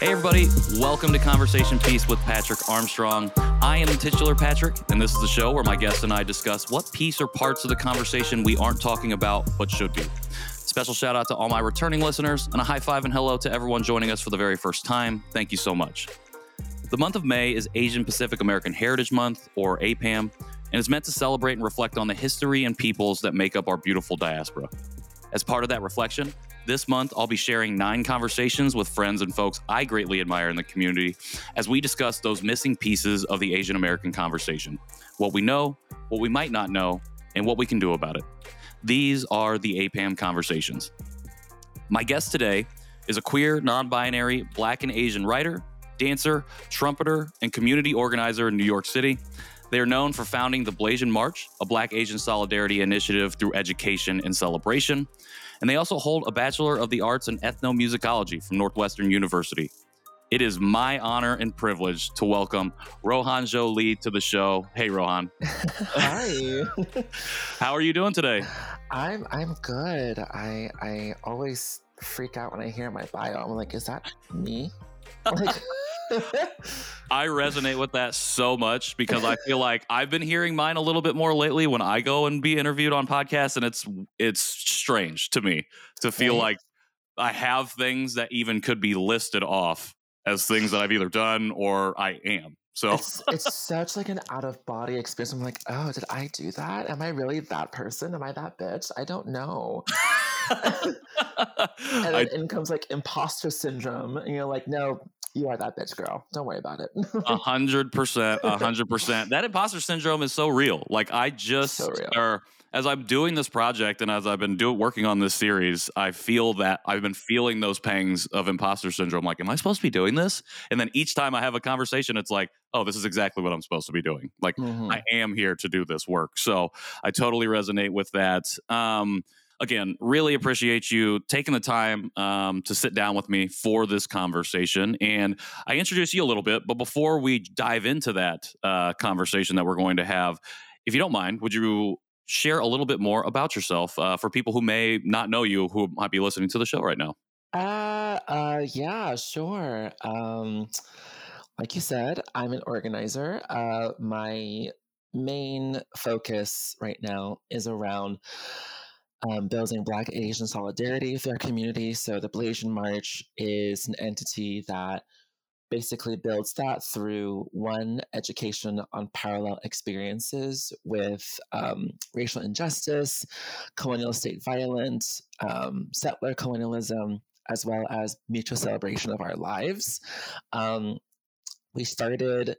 Hey everybody, welcome to Conversation Piece with Patrick Armstrong. I am the titular Patrick, and this is the show where my guest and I discuss what piece or parts of the conversation we aren't talking about, but should be. Special shout out to all my returning listeners, and a high five and hello to everyone joining us for the very first time. Thank you so much. The month of May is Asian Pacific American Heritage Month, or APAHM, and is meant to celebrate and reflect on the history and peoples that make up our beautiful diaspora. As part of that reflection, this month, I'll be sharing 9 conversations with friends and folks I greatly admire in the community as we discuss those missing pieces of the Asian American conversation, what we know, what we might not know, and what we can do about it. These are the APAHM Conversations. My guest today is a queer, non-binary, Black and Asian writer, dancer, trumpeter, and community organizer in New York City. They are known for founding the Blasian March, a Black Asian solidarity initiative through education and celebration. And they also hold a Bachelor of the Arts in Ethnomusicology from Northwestern University. It is my honor and privilege to welcome Rohan Zhou-Lee to the show. Hey, Rohan. Hi. How are you doing today? I'm good. I always freak out when I hear my bio. I'm like, is that me? Like, I resonate with that so much because I feel like I've been hearing mine a little bit more lately when I go and be interviewed on podcasts, and it's strange to me to feel like I have things that even could be listed off as things that I've either done or I am. So it's such like an out of body experience. I'm like, oh, did I do that? Am I really that person? Am I that bitch? I don't know. And then in comes like imposter syndrome, and you're like, no, you are that bitch, girl. Don't worry about it. 100%. That imposter syndrome is so real. Like I just, as I'm doing this project and as I've been working on this series, I feel that I've been feeling those pangs of imposter syndrome. Like, am I supposed to be doing this? And then each time I have a conversation, it's like, oh, this is exactly what I'm supposed to be doing. Like I am here to do this work. So I totally resonate with that. Again, really appreciate you taking the time to sit down with me for this conversation. And I introduce you a little bit, but before we dive into that conversation that we're going to have, if you don't mind, would you share a little bit more about yourself for people who may not know you, who might be listening to the show right now? Yeah, sure. Like you said, I'm an organizer. My main focus right now is around building Black Asian solidarity with our community. So the Blasian March is an entity that basically builds that through one, education on parallel experiences with racial injustice, colonial state violence, settler colonialism, as well as mutual celebration of our lives. We started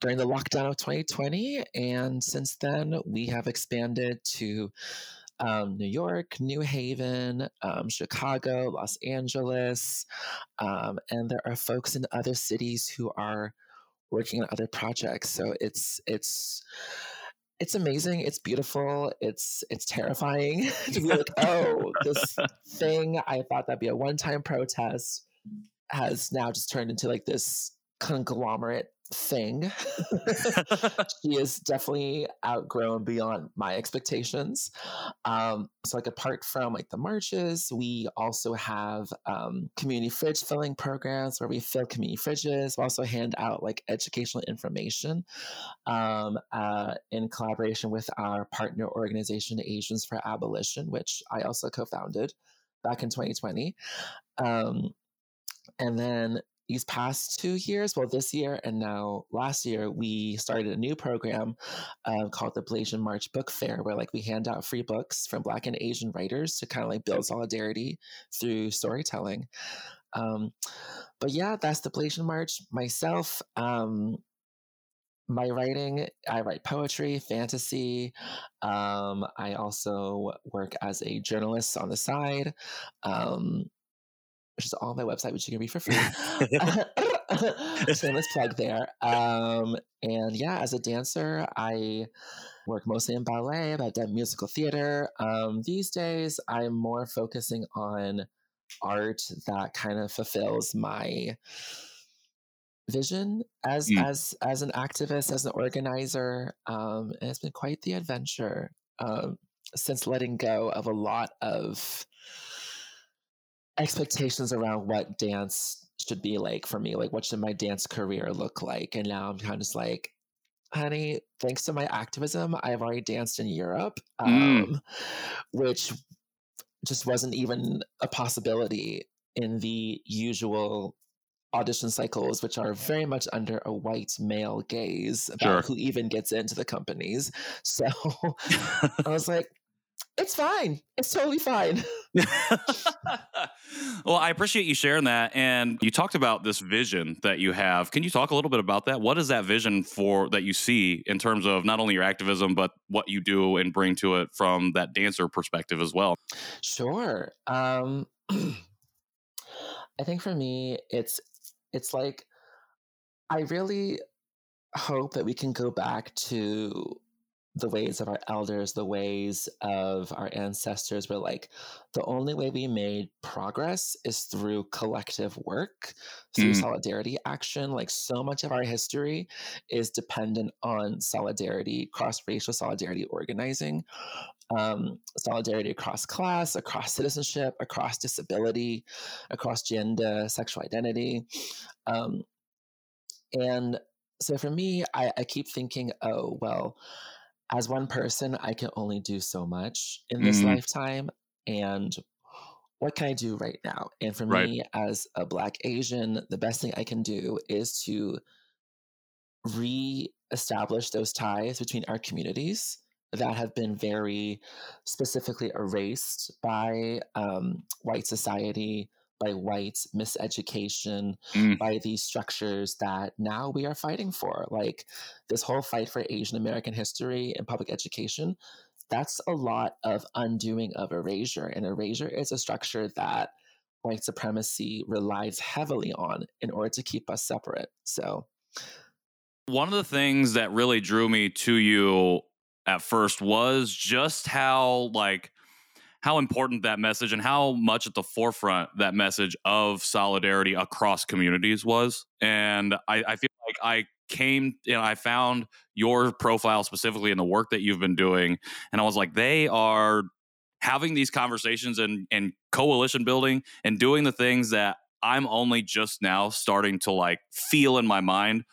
during the lockdown of 2020, and since then we have expanded to New York, New Haven, Chicago, Los Angeles, and there are folks in other cities who are working on other projects. So it's amazing. It's beautiful. It's terrifying to be like, oh, this thing I thought that'd be a one-time protest has now just turned into like this conglomerate thing. She is definitely outgrown beyond my expectations. So like apart from like the marches, we also have community fridge filling programs where we fill community fridges. We also hand out like educational information in collaboration with our partner organization, Asians for Abolition, which I also co-founded back in 2020. And then these past 2 years, well, this year and now last year, we started a new program called the Blasian March Book Fair, where like we hand out free books from Black and Asian writers to kind of like build solidarity through storytelling. But yeah, that's the Blasian March. Myself, my writing, I write poetry, fantasy. I also work as a journalist on the side. Which is all on my website, which you can read for free. Shameless plug there. And yeah, as a dancer, I work mostly in ballet, but I've done musical theater. These days, I'm more focusing on art that kind of fulfills my vision as an activist, as an organizer. And it's been quite the adventure since letting go of a lot of expectations around what dance should be like for me, like what should my dance career look like? And now I'm kind of just like, honey, thanks to my activism, I've already danced in Europe, which just wasn't even a possibility in the usual audition cycles, which are very much under a white male gaze about who even gets into the companies. So I was like, it's fine. It's totally fine. Well, I appreciate you sharing that. And you talked about this vision that you have. Can you talk a little bit about that? What is that vision for that you see in terms of not only your activism, but what you do and bring to it from that dancer perspective as well? Sure. I think for me, it's like, I really hope that we can go back to the ways of our elders, the ways of our ancestors, were like, the only way we made progress is through collective work, through solidarity action. Like, so much of our history is dependent on solidarity, cross-racial solidarity organizing, solidarity across class, across citizenship, across disability, across gender, sexual identity. And so for me, I keep thinking, oh, well, as one person, I can only do so much in this lifetime. And what can I do right now? And for me, as a Black Asian, the best thing I can do is to reestablish those ties between our communities that have been very specifically erased by white society, by white miseducation, by these structures that now we are fighting for. Like, this whole fight for Asian American history and public education, that's a lot of undoing of erasure. And erasure is a structure that white supremacy relies heavily on in order to keep us separate. So one of the things that really drew me to you at first was just how important that message and how much at the forefront that message of solidarity across communities was. And I feel like I found your profile specifically in the work that you've been doing. And I was like, they are having these conversations and coalition building and doing the things that I'm only just now starting to like feel in my mind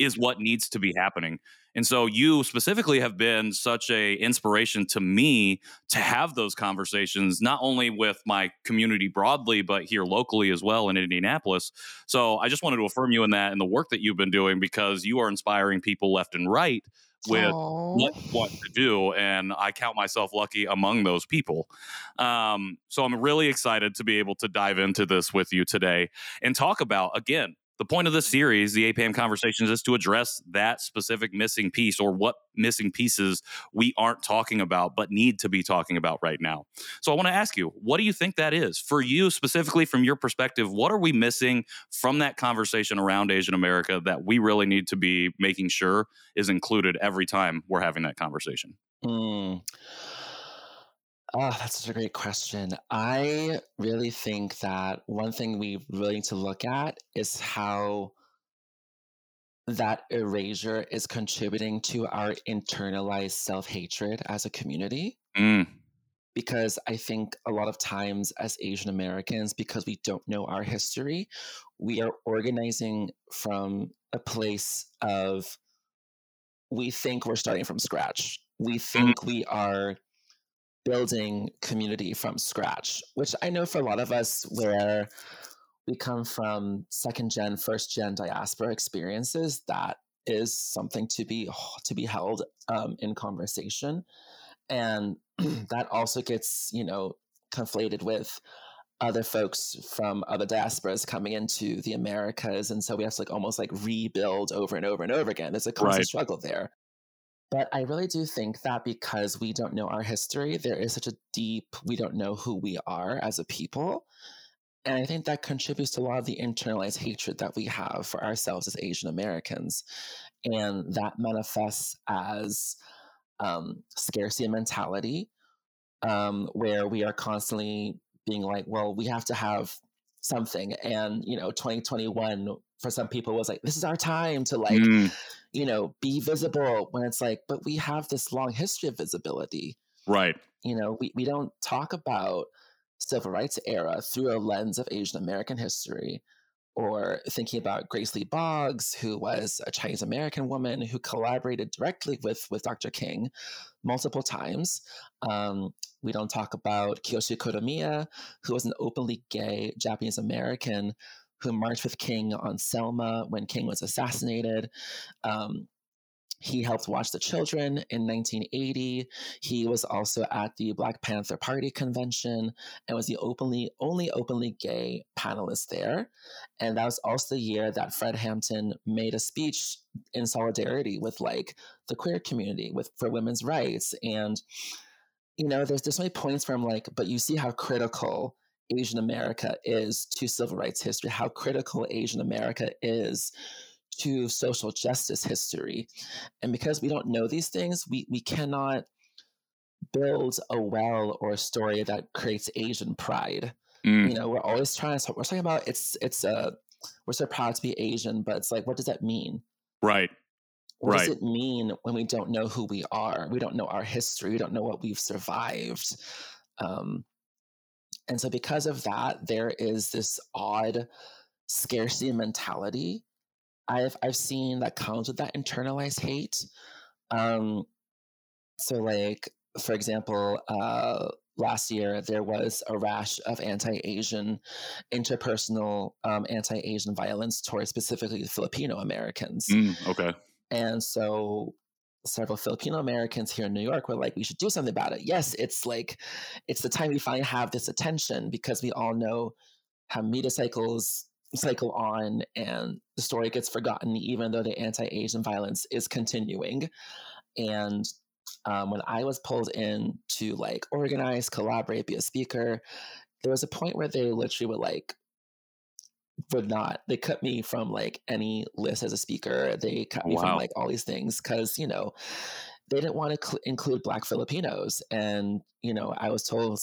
is what needs to be happening. And so you specifically have been such a inspiration to me to have those conversations, not only with my community broadly, but here locally as well in Indianapolis. So I just wanted to affirm you in that and the work that you've been doing, because you are inspiring people left and right with what you want to do. And I count myself lucky among those people. So I'm really excited to be able to dive into this with you today and talk about, again, the point of this series, the APAHM Conversations, is to address that specific missing piece, or what missing pieces we aren't talking about but need to be talking about right now. So I want to ask you, what do you think that is? For you specifically, from your perspective, what are we missing from that conversation around Asian America that we really need to be making sure is included every time we're having that conversation? Oh, that's such a great question. I really think that one thing we really need to look at is how that erasure is contributing to our internalized self-hatred as a community. Because I think a lot of times as Asian Americans, because we don't know our history, we are organizing from a place of, we think we're starting from scratch. We think we are building community from scratch, which I know for a lot of us where we come from second gen, first gen diaspora experiences, that is something to be held in conversation. And that also gets, conflated with other folks from other diasporas coming into the Americas. And so we have to almost rebuild over and over and over again. There's a constant struggle there. But I really do think that because we don't know our history, there is such a deep, we don't know who we are as a people. And I think that contributes to a lot of the internalized hatred that we have for ourselves as Asian Americans. And that manifests as scarcity mentality, where we are constantly being like, well, we have to have something. And, 2021 for some people was like, this is our time to be visible, when it's like, but we have this long history of visibility. Right. We don't talk about civil rights era through a lens of Asian American history Or thinking about Grace Lee Boggs, who was a Chinese-American woman who collaborated directly with Dr. King multiple times. We don't talk about Kiyoshi Kotomiya, who was an openly gay Japanese-American who marched with King on Selma when King was assassinated. He helped watch the children in 1980. He was also at the Black Panther Party convention and was the only openly gay panelist there. And that was also the year that Fred Hampton made a speech in solidarity with the queer community for women's rights. And, there's so many points where I'm but you see how critical Asian America is to civil rights history, how critical Asian America is to social justice history. And because we don't know these things, we cannot build a well or a story that creates Asian pride. Mm. We're always talking about we're so proud to be Asian, but it's what does that mean? Right. What does it mean when we don't know who we are? We don't know our history. We don't know what we've survived. And so because of that, there is this odd scarcity mentality I've seen that comes with that internalized hate. For example, last year there was a rash of anti-Asian violence towards specifically Filipino Americans. Okay. And so several Filipino Americans here in New York were we should do something about it. Yes, it's the time we finally have this attention because we all know how media cycles cycle on and the story gets forgotten, even though the anti-Asian violence is continuing. And when I was pulled in to organize, collaborate, be a speaker, there was a point where they literally they cut me from any list as a speaker. They cut me from all these things because they didn't want to include Black Filipinos. And I was told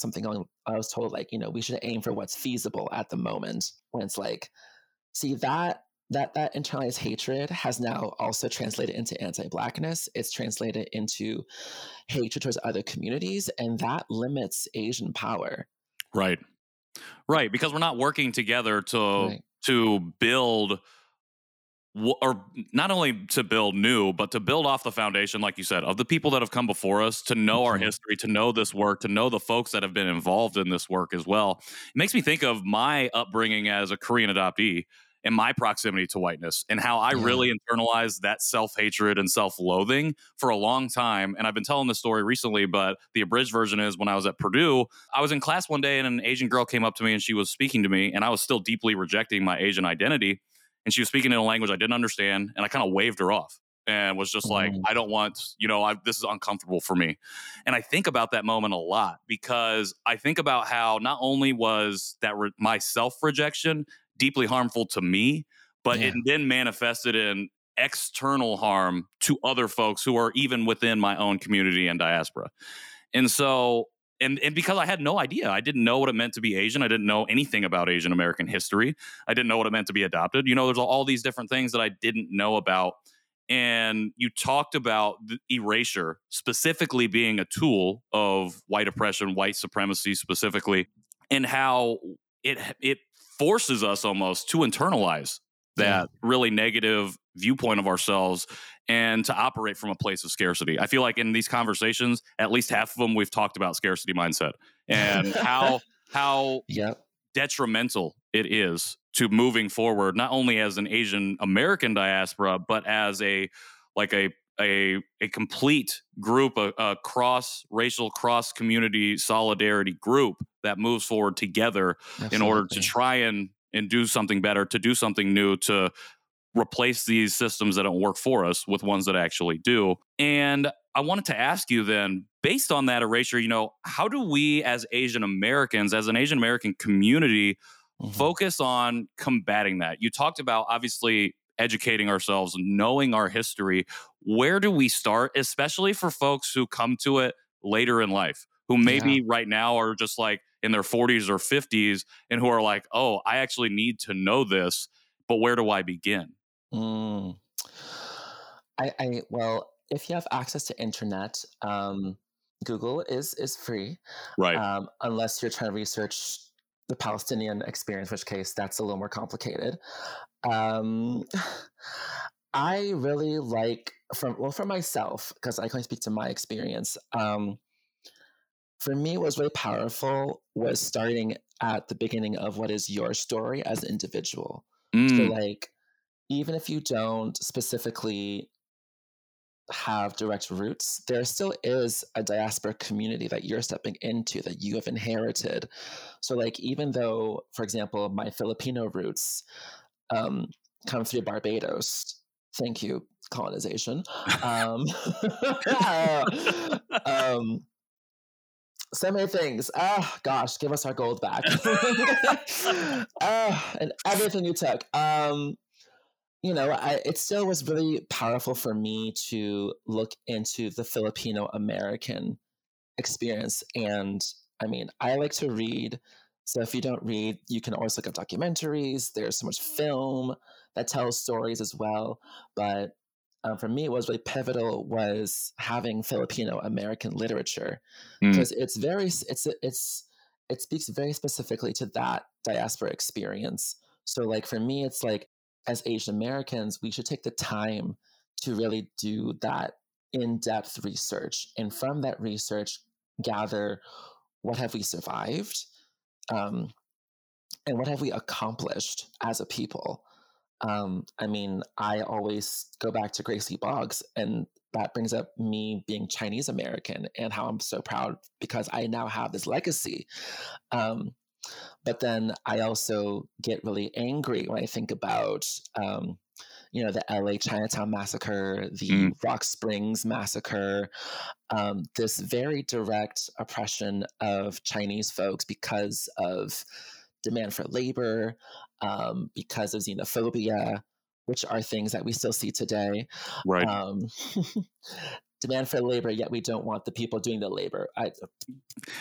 we should aim for what's feasible at the moment. When it's see that internalized hatred has now also translated into anti-Blackness. It's translated into hatred towards other communities, and that limits Asian power. Right. Right, because we're not working together to build, or not only to build new, but to build off the foundation, like you said, of the people that have come before us, to know our history, to know this work, to know the folks that have been involved in this work as well. It makes me think of my upbringing as a Korean adoptee and my proximity to whiteness and how I really internalized that self-hatred and self-loathing for a long time. And I've been telling this story recently, but the abridged version is when I was at Purdue, I was in class one day and an Asian girl came up to me and she was speaking to me and I was still deeply rejecting my Asian identity. And she was speaking in a language I didn't understand. And I kind of waved her off and was just I don't want, this is uncomfortable for me. And I think about that moment a lot because I think about how not only was that my self-rejection deeply harmful to me, but it then manifested in external harm to other folks who are even within my own community and diaspora. And so, and because I had no idea, I didn't know what it meant to be Asian. I didn't know anything about Asian American history. I didn't know what it meant to be adopted. There's all these different things that I didn't know about. And you talked about the erasure specifically being a tool of white oppression, white supremacy specifically, and how it forces us almost to internalize that really negative viewpoint of ourselves and to operate from a place of scarcity. I feel like in these conversations, at least half of them, we've talked about scarcity mindset and how detrimental it is to moving forward, not only as an Asian American diaspora, but as a complete group, a cross-racial, cross-community solidarity group that moves forward together. Absolutely. In order to try and do something better, to do something new, to replace these systems that don't work for us with ones that actually do. And I wanted to ask you then, based on that erasure, how do we as Asian Americans, as an Asian American community, focus on combating that? You talked about, obviously, educating ourselves, knowing our history. Where do we start, especially for folks who come to it later in life, who maybe right now are just in their 40s or 50s and who are oh, I actually need to know this, but where do I begin? Well, if you have access to internet, Google is free. Right. Unless you're trying to research the Palestinian experience, in which case that's a little more complicated. I really like, for myself, because I can only speak to my experience, for me what was really powerful was starting at the beginning of what is your story as an individual. So like, even if you don't specifically have direct roots, there still is a diaspora community that you're stepping into, that you have inherited. So like, even though, for example, my Filipino roots come through Barbados, thank you, colonization. So many things. Oh, gosh, give us our gold back. And everything you took. You know, it still was really powerful for me to look into the Filipino-American experience. And, I mean, I like to read. So if you don't read, you can always look up documentaries. There's so much film that tells stories as well. But for me, what was really pivotal was having Filipino-American literature, because it's very, it speaks very specifically to that diaspora experience. So like, for me, it's like, as Asian Americans, we should take the time to really do that in-depth research. And from that research, gather what have we survived, and what have we accomplished as a people. I mean, I always go back to Grace Lee Boggs, and that brings up me being Chinese American and how I'm so proud because I now have this legacy. But then I also get really angry when I think about, you know, the LA Chinatown massacre, the Rock Springs massacre, this very direct oppression of Chinese folks because of demand for labor, because of xenophobia, which are things that we still see today. Right. Demand for labor, yet we don't want the people doing the labor. It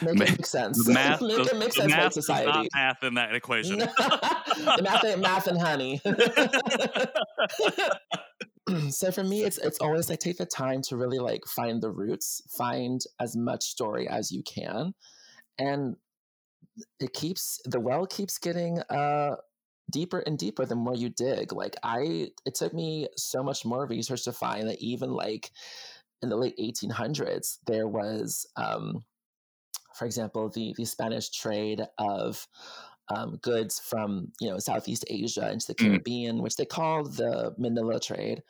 make sense. Math, it makes sense. Math is not math in that equation. The math ain't math and honey. So for me, it's always like, take the time to really like find the roots, find as much story as you can, and it keeps the well keeps getting deeper and deeper the more you dig. Like it took me so much more research to find that even like. In the late 1800s, there was, for example, the Spanish trade of goods from, you know, Southeast Asia into the Caribbean, which they called the Manila trade.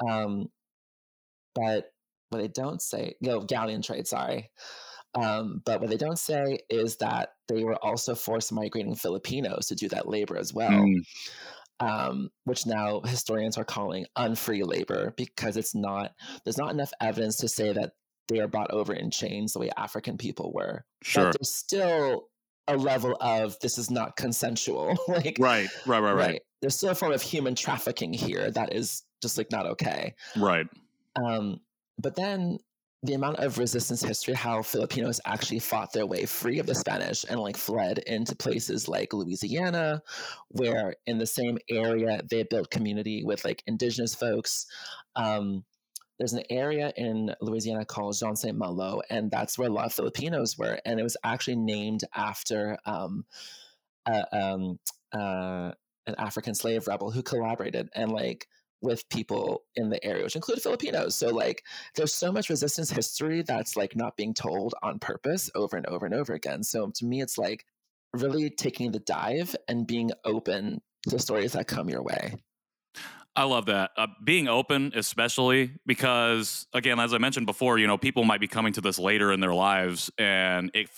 But what they don't say, galleon trade, sorry. But what they don't say is that they were also forced migrating Filipinos to do that labor as well. Which now historians are calling unfree labor, because there's not enough evidence to say that they are brought over in chains the way African people were. Sure. But there's still a level of this is not consensual. Like right. There's still a form of human trafficking here that is just like not okay. Right. But then the amount of resistance history, how Filipinos actually fought their way free of the Spanish and like fled into places like Louisiana, where in the same area they built community with like indigenous folks. There's an area in Louisiana called Jean Saint Malo, and that's where a lot of Filipinos were. And it was actually named after an African slave rebel who collaborated and like with people in the area, which included Filipinos. So like, there's so much resistance history that's like not being told on purpose over and over and over again. So to me, it's like really taking the dive and being open to stories that come your way. I love that. Being open, especially because, again, as I mentioned before, you know, people might be coming to this later in their lives, and it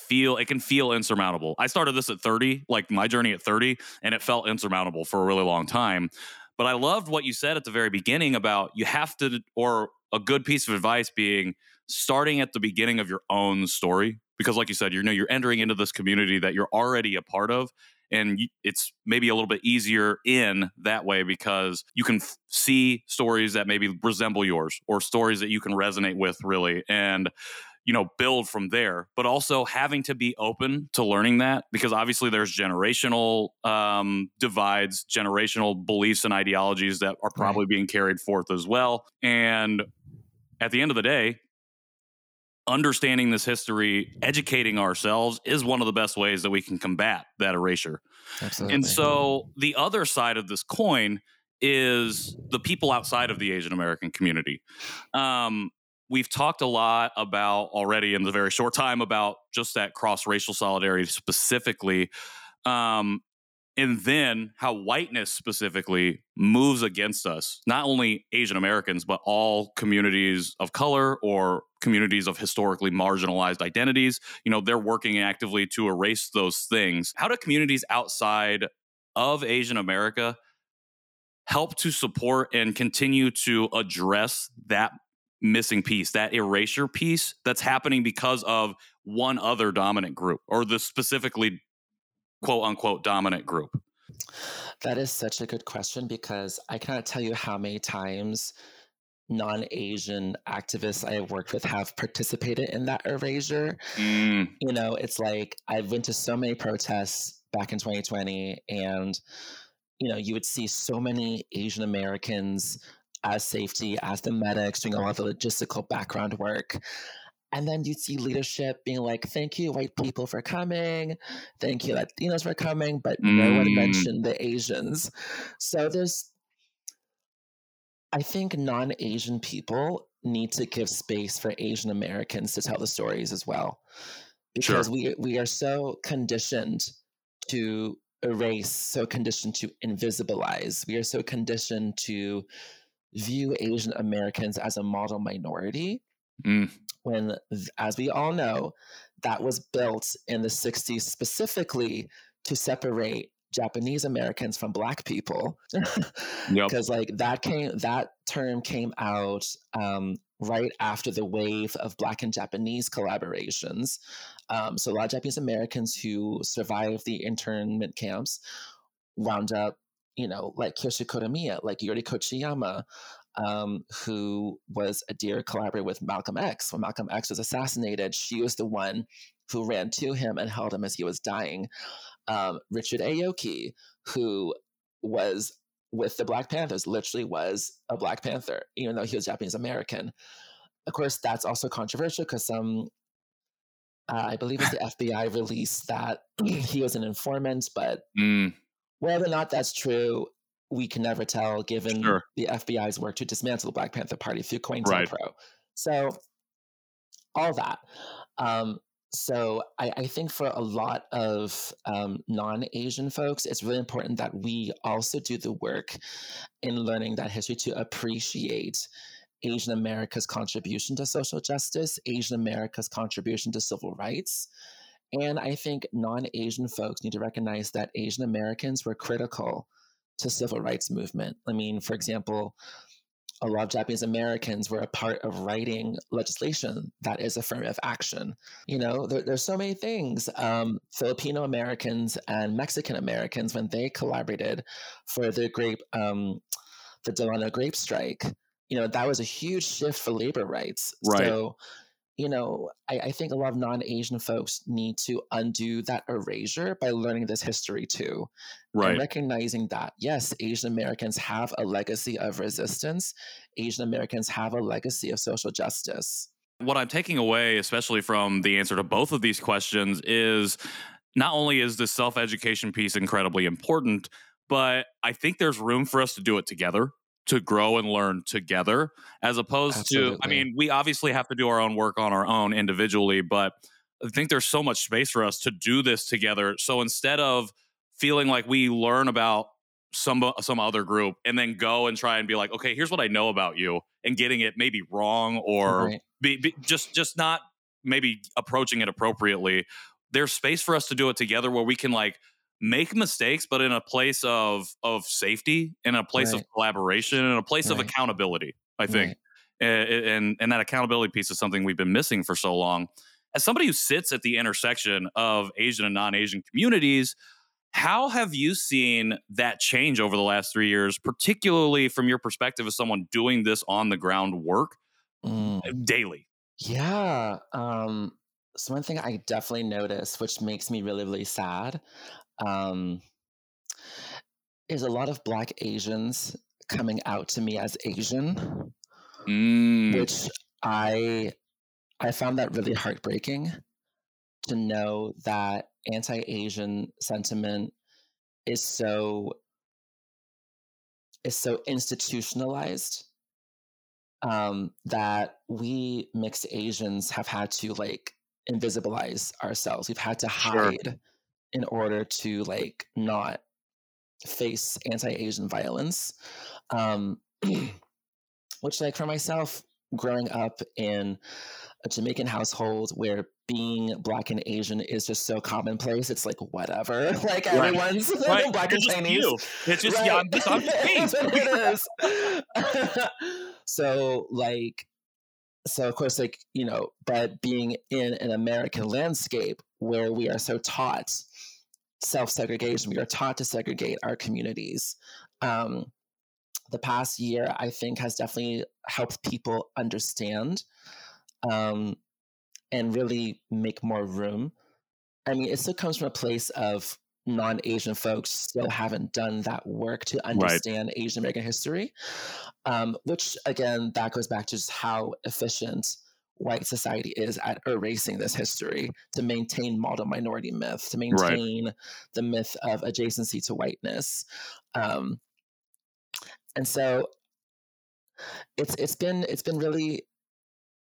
can feel insurmountable. I started this at 30, like my journey at 30, and it felt insurmountable for a really long time. But I loved what you said at the very beginning about you have to, or a good piece of advice being starting at the beginning of your own story. Because like you said, you know, you're entering into this community that you're already a part of. And it's maybe a little bit easier in that way, because you can see stories that maybe resemble yours, or stories that you can resonate with really. And, you know, build from there, but also having to be open to learning that, because obviously there's generational divides, generational beliefs and ideologies that are probably being carried forth as well. And at the end of the day, understanding this history, educating ourselves is one of the best ways that we can combat that erasure. Absolutely. And so the other side of this coin is the people outside of the Asian American community. We've talked a lot about already in the very short time about just that cross-racial solidarity specifically, and then how whiteness specifically moves against us, not only Asian Americans, but all communities of color or communities of historically marginalized identities. You know, they're working actively to erase those things. How do communities outside of Asian America help to support and continue to address that missing piece, that erasure piece that's happening because of one other dominant group or the specifically quote unquote dominant group? That is such a good question, because I cannot tell you how many times non-Asian activists I have worked with have participated in that erasure. You know, it's like I've been to so many protests back in 2020, and you know, you would see so many Asian Americans as safety, as the medics, doing a lot of the logistical background work. And then you'd see leadership being like, thank you, white people, for coming. Thank you, Latinos, for coming. But no one mentioned the Asians. So there's, I think non-Asian people need to give space for Asian Americans to tell the stories as well. Because we are so conditioned to erase, so conditioned to invisibilize. We are so conditioned to view Asian Americans as a model minority. When, as we all know, that was built in the 60s specifically to separate Japanese Americans from Black people. Because like that term came out right after the wave of Black and Japanese collaborations. So a lot of Japanese Americans who survived the internment camps wound up, you know, like Kiyoshi Kotomiya, like Yuri Kochiyama, who was a dear collaborator with Malcolm X. When Malcolm X was assassinated, she was the one who ran to him and held him as he was dying. Richard Aoki, who was with the Black Panthers, literally was a Black Panther, even though he was Japanese American. Of course, that's also controversial because some, I believe it's the FBI released that he was an informant, but whether or not that's true, we can never tell, given the FBI's work to dismantle the Black Panther Party through COINTELPRO. So all that. So I think for a lot of non-Asian folks, it's really important that we also do the work in learning that history to appreciate Asian America's contribution to social justice, Asian America's contribution to civil rights. And I think non-Asian folks need to recognize that Asian Americans were critical to civil rights movement. I mean, for example, a lot of Japanese Americans were a part of writing legislation that is affirmative action. You know, there's so many things. Filipino Americans and Mexican Americans, when they collaborated for the Delano grape strike, you know, that was a huge shift for labor rights. So, you know, I think a lot of non-Asian folks need to undo that erasure by learning this history too. And recognizing that, yes, Asian Americans have a legacy of resistance. Asian Americans have a legacy of social justice. What I'm taking away, especially from the answer to both of these questions, is not only is this self-education piece incredibly important, but I think there's room for us to do it together, to grow and learn together, as opposed to, I mean, we obviously have to do our own work on our own individually, but I think there's so much space for us to do this together. So instead of feeling like we learn about some other group and then go and try and be like, okay, here's what I know about you, and getting it maybe wrong or be just not maybe approaching it appropriately. There's space for us to do it together where we can like make mistakes, but in a place of safety, in a place of collaboration, in a place of accountability, I think. And that accountability piece is something we've been missing for so long. As somebody who sits at the intersection of Asian and non-Asian communities, how have you seen that change over the last 3 years, particularly from your perspective as someone doing this on the ground work daily? So one thing I definitely noticed, which makes me really, really sad, is a lot of Black Asians coming out to me as Asian, which I I found that really heartbreaking to know that anti-Asian sentiment is so institutionalized that we mixed Asians have had to like invisibilize ourselves. We've had to hide in order to like not face anti-Asian violence, which like for myself, growing up in a Jamaican household where being Black and Asian is just so commonplace, it's like whatever, like everyone's Black and Chinese. It's just yeah, I'm just on the face. So of course, like, you know, but being in an American landscape where we are so taught self-segregation, we are taught to segregate our communities. The past year, I think, has definitely helped people understand and really make more room. I mean, it still comes from a place of non-Asian folks still haven't done that work to understand Asian American history, which, again, that goes back to just how efficient white society is at erasing this history to maintain model minority myth, to maintain the myth of adjacency to whiteness. And so it's been really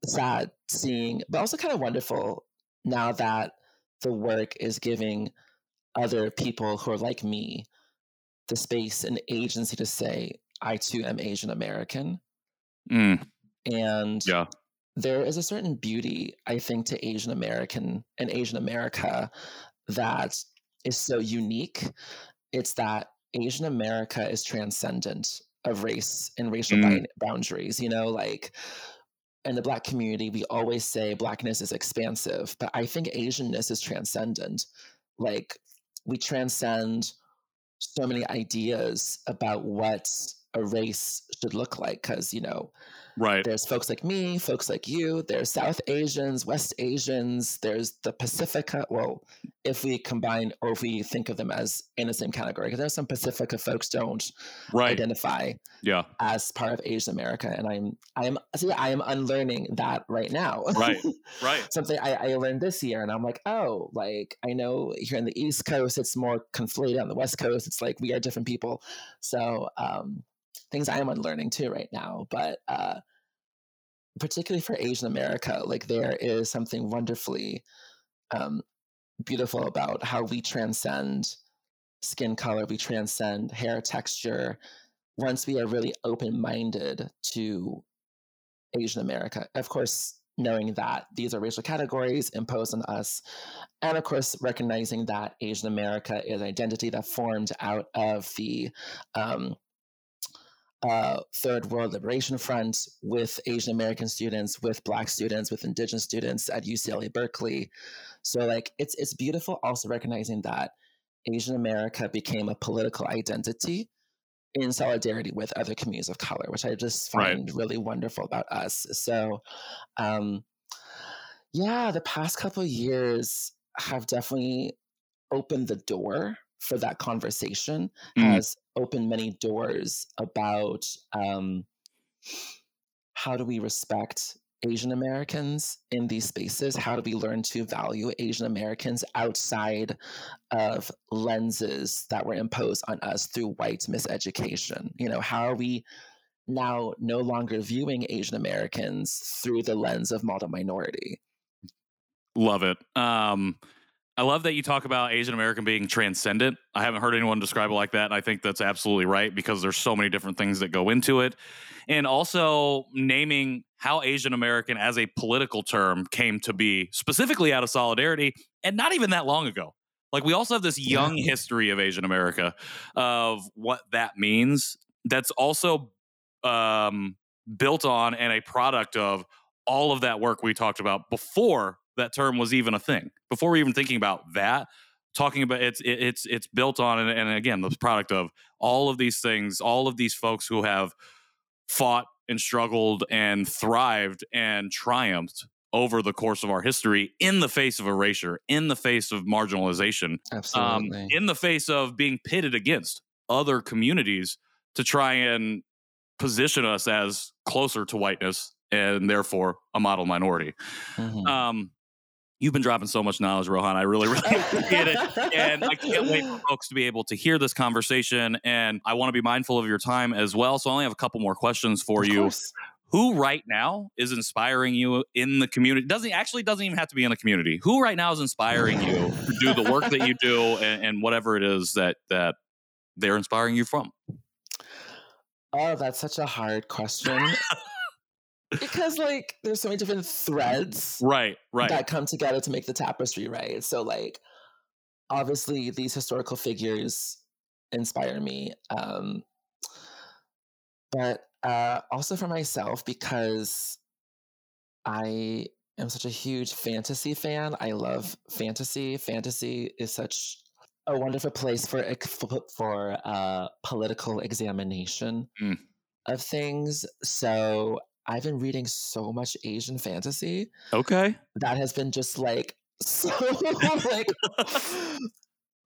sad seeing, but also kind of wonderful now that the work is giving other people who are like me the space and agency to say, I too am Asian American. And there is a certain beauty, I think, to Asian American and Asian America that is so unique. It's that Asian America is transcendent of race and racial boundaries, you know, like in the Black community, we always say Blackness is expansive, but I think Asianness is transcendent. Like we transcend so many ideas about what a race should look like. Cause you know, there's folks like me, folks like you, there's South Asians, West Asians, there's the Pacifica. Well, if we combine or if we think of them as in the same category, because there's some Pacifica folks don't identify as part of Asian America. And I am unlearning that right now. Something I learned this year and I'm like, oh, like I know here in the East Coast, it's more conflated. On the West Coast, it's like we are different people. So, things I am unlearning too right now, but particularly for Asian America, like there is something wonderfully beautiful about how we transcend skin color, we transcend hair texture, once we are really open-minded to Asian America. Of course, knowing that these are racial categories imposed on us, and of course, recognizing that Asian America is an identity that formed out of the Third World Liberation Front with Asian American students, with Black students, with Indigenous students at UCLA, Berkeley. So like, it's beautiful also recognizing that Asian America became a political identity in solidarity with other communities of color, which I just find really wonderful about us. So the past couple of years have definitely opened the door for that conversation, has opened many doors about how do we respect Asian Americans in these spaces? How do we learn to value Asian Americans outside of lenses that were imposed on us through white miseducation? You know, how are we now no longer viewing Asian Americans through the lens of model minority? Love it. I love that you talk about Asian American being transcendent. I haven't heard anyone describe it like that. And I think that's absolutely right because there's so many different things that go into it. And also naming how Asian American as a political term came to be specifically out of solidarity and not even that long ago. Like we also have this young history of Asian America of what that means. That's also built on and a product of all of that work we talked about before that term was even a thing, before we're even thinking about that, talking about it's built on. And again, the product of all of these things, all of these folks who have fought and struggled and thrived and triumphed over the course of our history in the face of erasure, in the face of marginalization, in the face of being pitted against other communities to try and position us as closer to whiteness and therefore a model minority. Mm-hmm. You've been dropping so much knowledge, Rohan. I really appreciate it. And I can't wait for folks to be able to hear this conversation. And I want to be mindful of your time as well. So I only have a couple more questions for you. Who right now is inspiring you in the community? Doesn't even have to be in the community. Who right now is inspiring you to do the work that you do and whatever it is that they're inspiring you from? Oh, that's such a hard question. Because there's so many different threads right. that come together to make the tapestry, right? So obviously these historical figures inspire me. But also for myself, because I am such a huge fantasy fan. I love fantasy. Fantasy is such a wonderful place for political examination of things. So I've been reading so much Asian fantasy. Okay. That has been just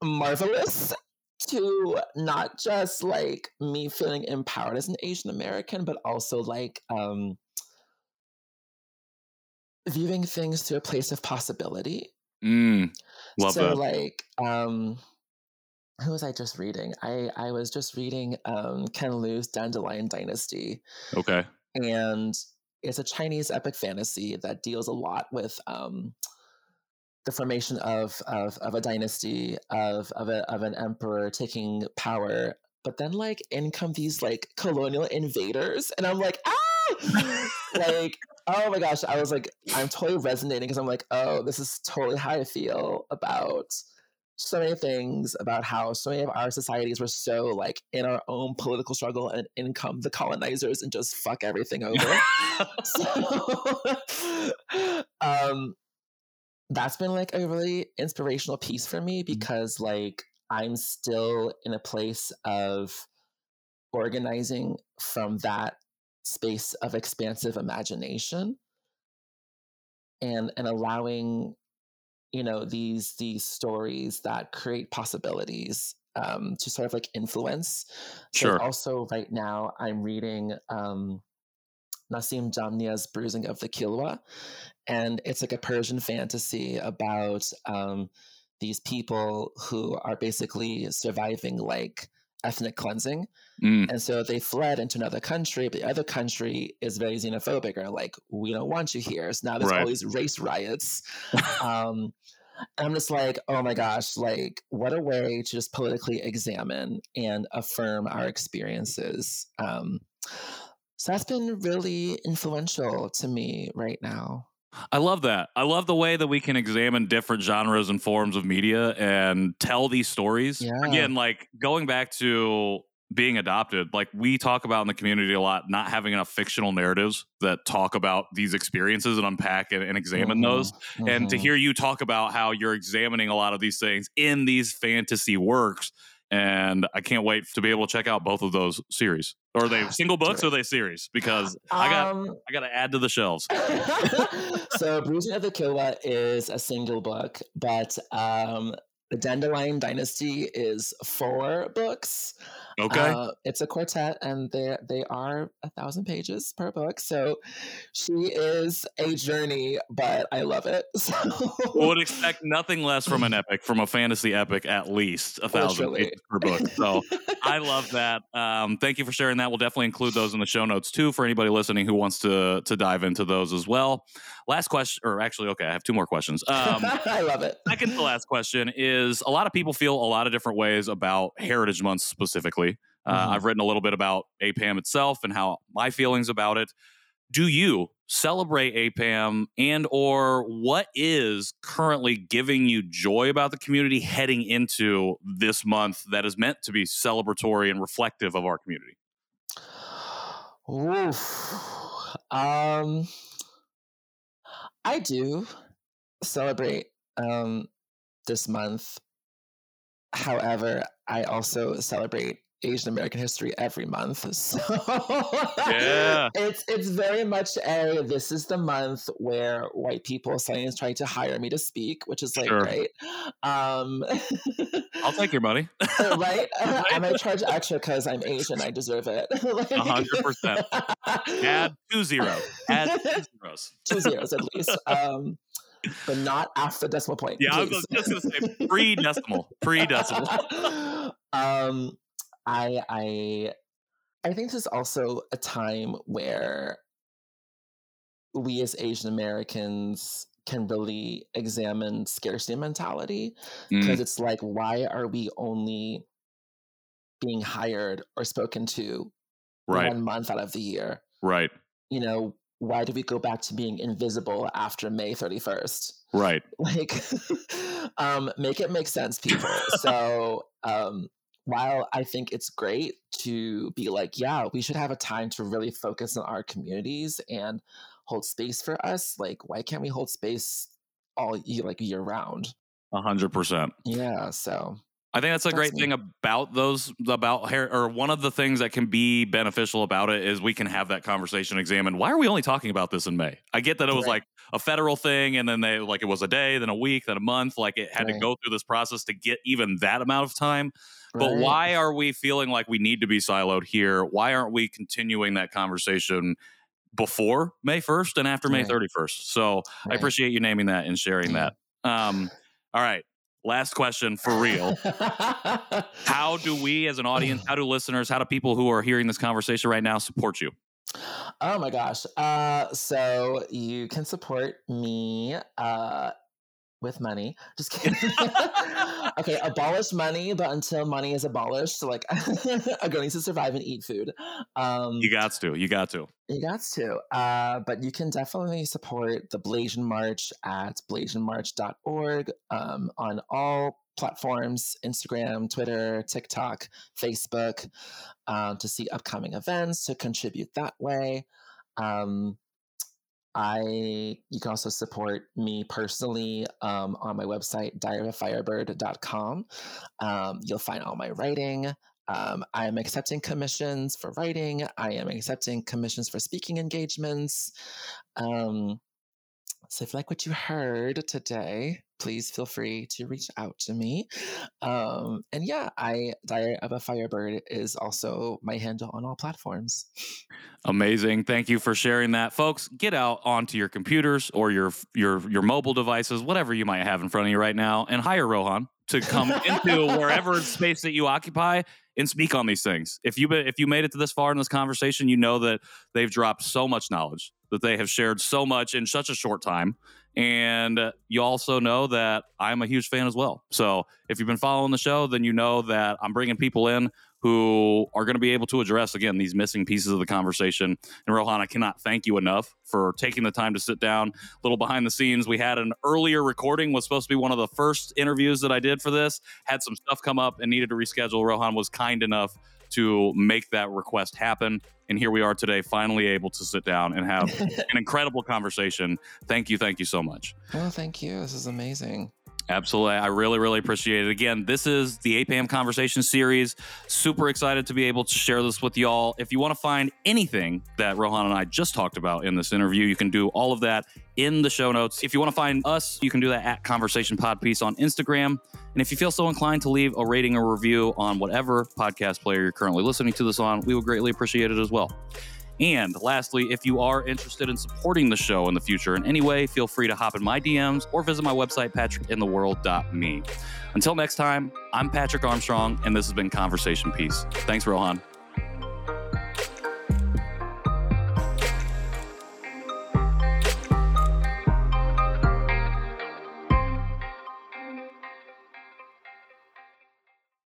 marvelous to not just me feeling empowered as an Asian American, but also viewing things through a place of possibility. Love so, that. So who was I just reading? I was just reading Ken Liu's Dandelion Dynasty. Okay. And it's a Chinese epic fantasy that deals a lot with the formation of a dynasty, of an emperor taking power, but then in come these colonial invaders, and I'm oh my gosh, I was I'm totally resonating, because I'm oh, this is totally how I feel about so many things, about how so many of our societies were so in our own political struggle, and in come the colonizers and just fuck everything over. That's been a really inspirational piece for me, because I'm still in a place of organizing from that space of expansive imagination and allowing these stories that create possibilities to sort of influence. Sure. So also right now I'm reading Nasim Jamnia's Bruising of the Qilwa, and it's a Persian fantasy about these people who are basically surviving ethnic cleansing. And so they fled into another country, but the other country is very xenophobic, or we don't want you here. So now there's all these race riots. And I'm just oh my gosh, what a way to just politically examine and affirm our experiences. So that's been really influential to me right now. I love that. I love the way that we can examine different genres and forms of media and tell these stories. Yeah. Again, going back to being adopted, we talk about in the community a lot, not having enough fictional narratives that talk about these experiences and unpack and examine those. Mm-hmm. And to hear you talk about how you're examining a lot of these things in these fantasy works. And I can't wait to be able to check out both of those series. Are they single books or are they series? Because I got to add to the shelves. So Bruising of the Qilwa is a single book, but the Dandelion Dynasty is 4 books. Okay. It's a quartet, and they are 1,000 pages per book. So she is a journey, but I love it. So. Would expect nothing less from an epic, from a fantasy epic, at least 1,000 pages per book. So I love that. Thank you for sharing that. We'll definitely include those in the show notes too, for anybody listening who wants to dive into those as well. Last question, or actually, okay, I have 2 more questions. I love it. Second to last question is, a lot of people feel a lot of different ways about Heritage Month specifically. I've written a little bit about APAHM itself and how my feelings about it. Do you celebrate APAHM, and or what is currently giving you joy about the community heading into this month that is meant to be celebratory and reflective of our community? Oof. I do celebrate this month. However, I also celebrate Asian American history every month. So yeah. It's very much a, this is the month where white people science tried to hire me to speak, which is like, sure. Great. I'll take your money. Right? I'm going to charge extra because I'm Asian. I deserve it. Like, 100%. Add 2 0. Add 2 zeros. 2 zeros at least. But not after the decimal point. Yeah, please. I was just going to say pre-decimal. Pre-decimal. I think this is also a time where we as Asian Americans can really examine scarcity mentality, because it's like, why are we only being hired or spoken to right. 1 month out of the year? Right. You know, why do we go back to being invisible after May 31st? Right. Like, make it make sense, people. So, while I think it's great to be like, yeah, we should have a time to really focus on our communities and hold space for us, like, why can't we hold space all year round? 100%. Yeah. So I think that's great thing about those, about hair, or one of the things that can be beneficial about it is we can have that conversation, examine, why are we only talking about this in May? I get that it was right. like a federal thing, and then they, like, it was a day, then a week, then a month, like it had right. to go through this process to get even that amount of time. But right. why are we feeling like we need to be siloed here? Why aren't we continuing that conversation before May 1st and after May right. 31st? So right. I appreciate you naming that and sharing that. All right. Last question for real. How do we as an audience, how do listeners, how do people who are hearing this conversation right now support you? Oh, my gosh. So you can support me with money. Just kidding. Okay, abolish money, but until money is abolished, so like I'm going to survive and eat food. You got to. But you can definitely support the Blasian March at blasianmarch.org on all platforms, Instagram, Twitter, TikTok, Facebook, to see upcoming events, to contribute that way. You can also support me personally on my website, diaryofafirebird.com. You'll find all my writing. I am accepting commissions for writing. I am accepting commissions for speaking engagements. So if you like what you heard today, please feel free to reach out to me. And yeah, Diary of a Firebird is also my handle on all platforms. Amazing. Thank you for sharing that. Folks, get out onto your computers or your mobile devices, whatever you might have in front of you right now, and hire Rohan to come into wherever space that you occupy and speak on these things. If you made it to this far in this conversation, you know that they've dropped so much knowledge, that they have shared so much in such a short time. And you also know that I'm a huge fan as well. So if you've been following the show, then you know that I'm bringing people in who are going to be able to address, again, these missing pieces of the conversation. And Rohan, I cannot thank you enough for taking the time to sit down. A little behind the scenes, we had an earlier recording, was supposed to be one of the first interviews that I did for this, had some stuff come up and needed to reschedule. Rohan was kind enough to make that request happen. And here we are today, finally able to sit down and have an incredible conversation. Thank you. Thank you so much. Oh, thank you. This is amazing. Absolutely. I really, really appreciate it. Again, this is the APAHM Conversation Series. Super excited to be able to share this with y'all. If you want to find anything that Rohan and I just talked about in this interview, you can do all of that in the show notes. If you want to find us, you can do that at Conversation Podpiece on Instagram. And if you feel so inclined to leave a rating or review on whatever podcast player you're currently listening to this on, we would greatly appreciate it as well. And lastly, if you are interested in supporting the show in the future in any way, feel free to hop in my DMs or visit my website, patrickintheworld.me. Until next time, I'm Patrick Armstrong, and this has been Conversation Piece. Thanks, Rohan.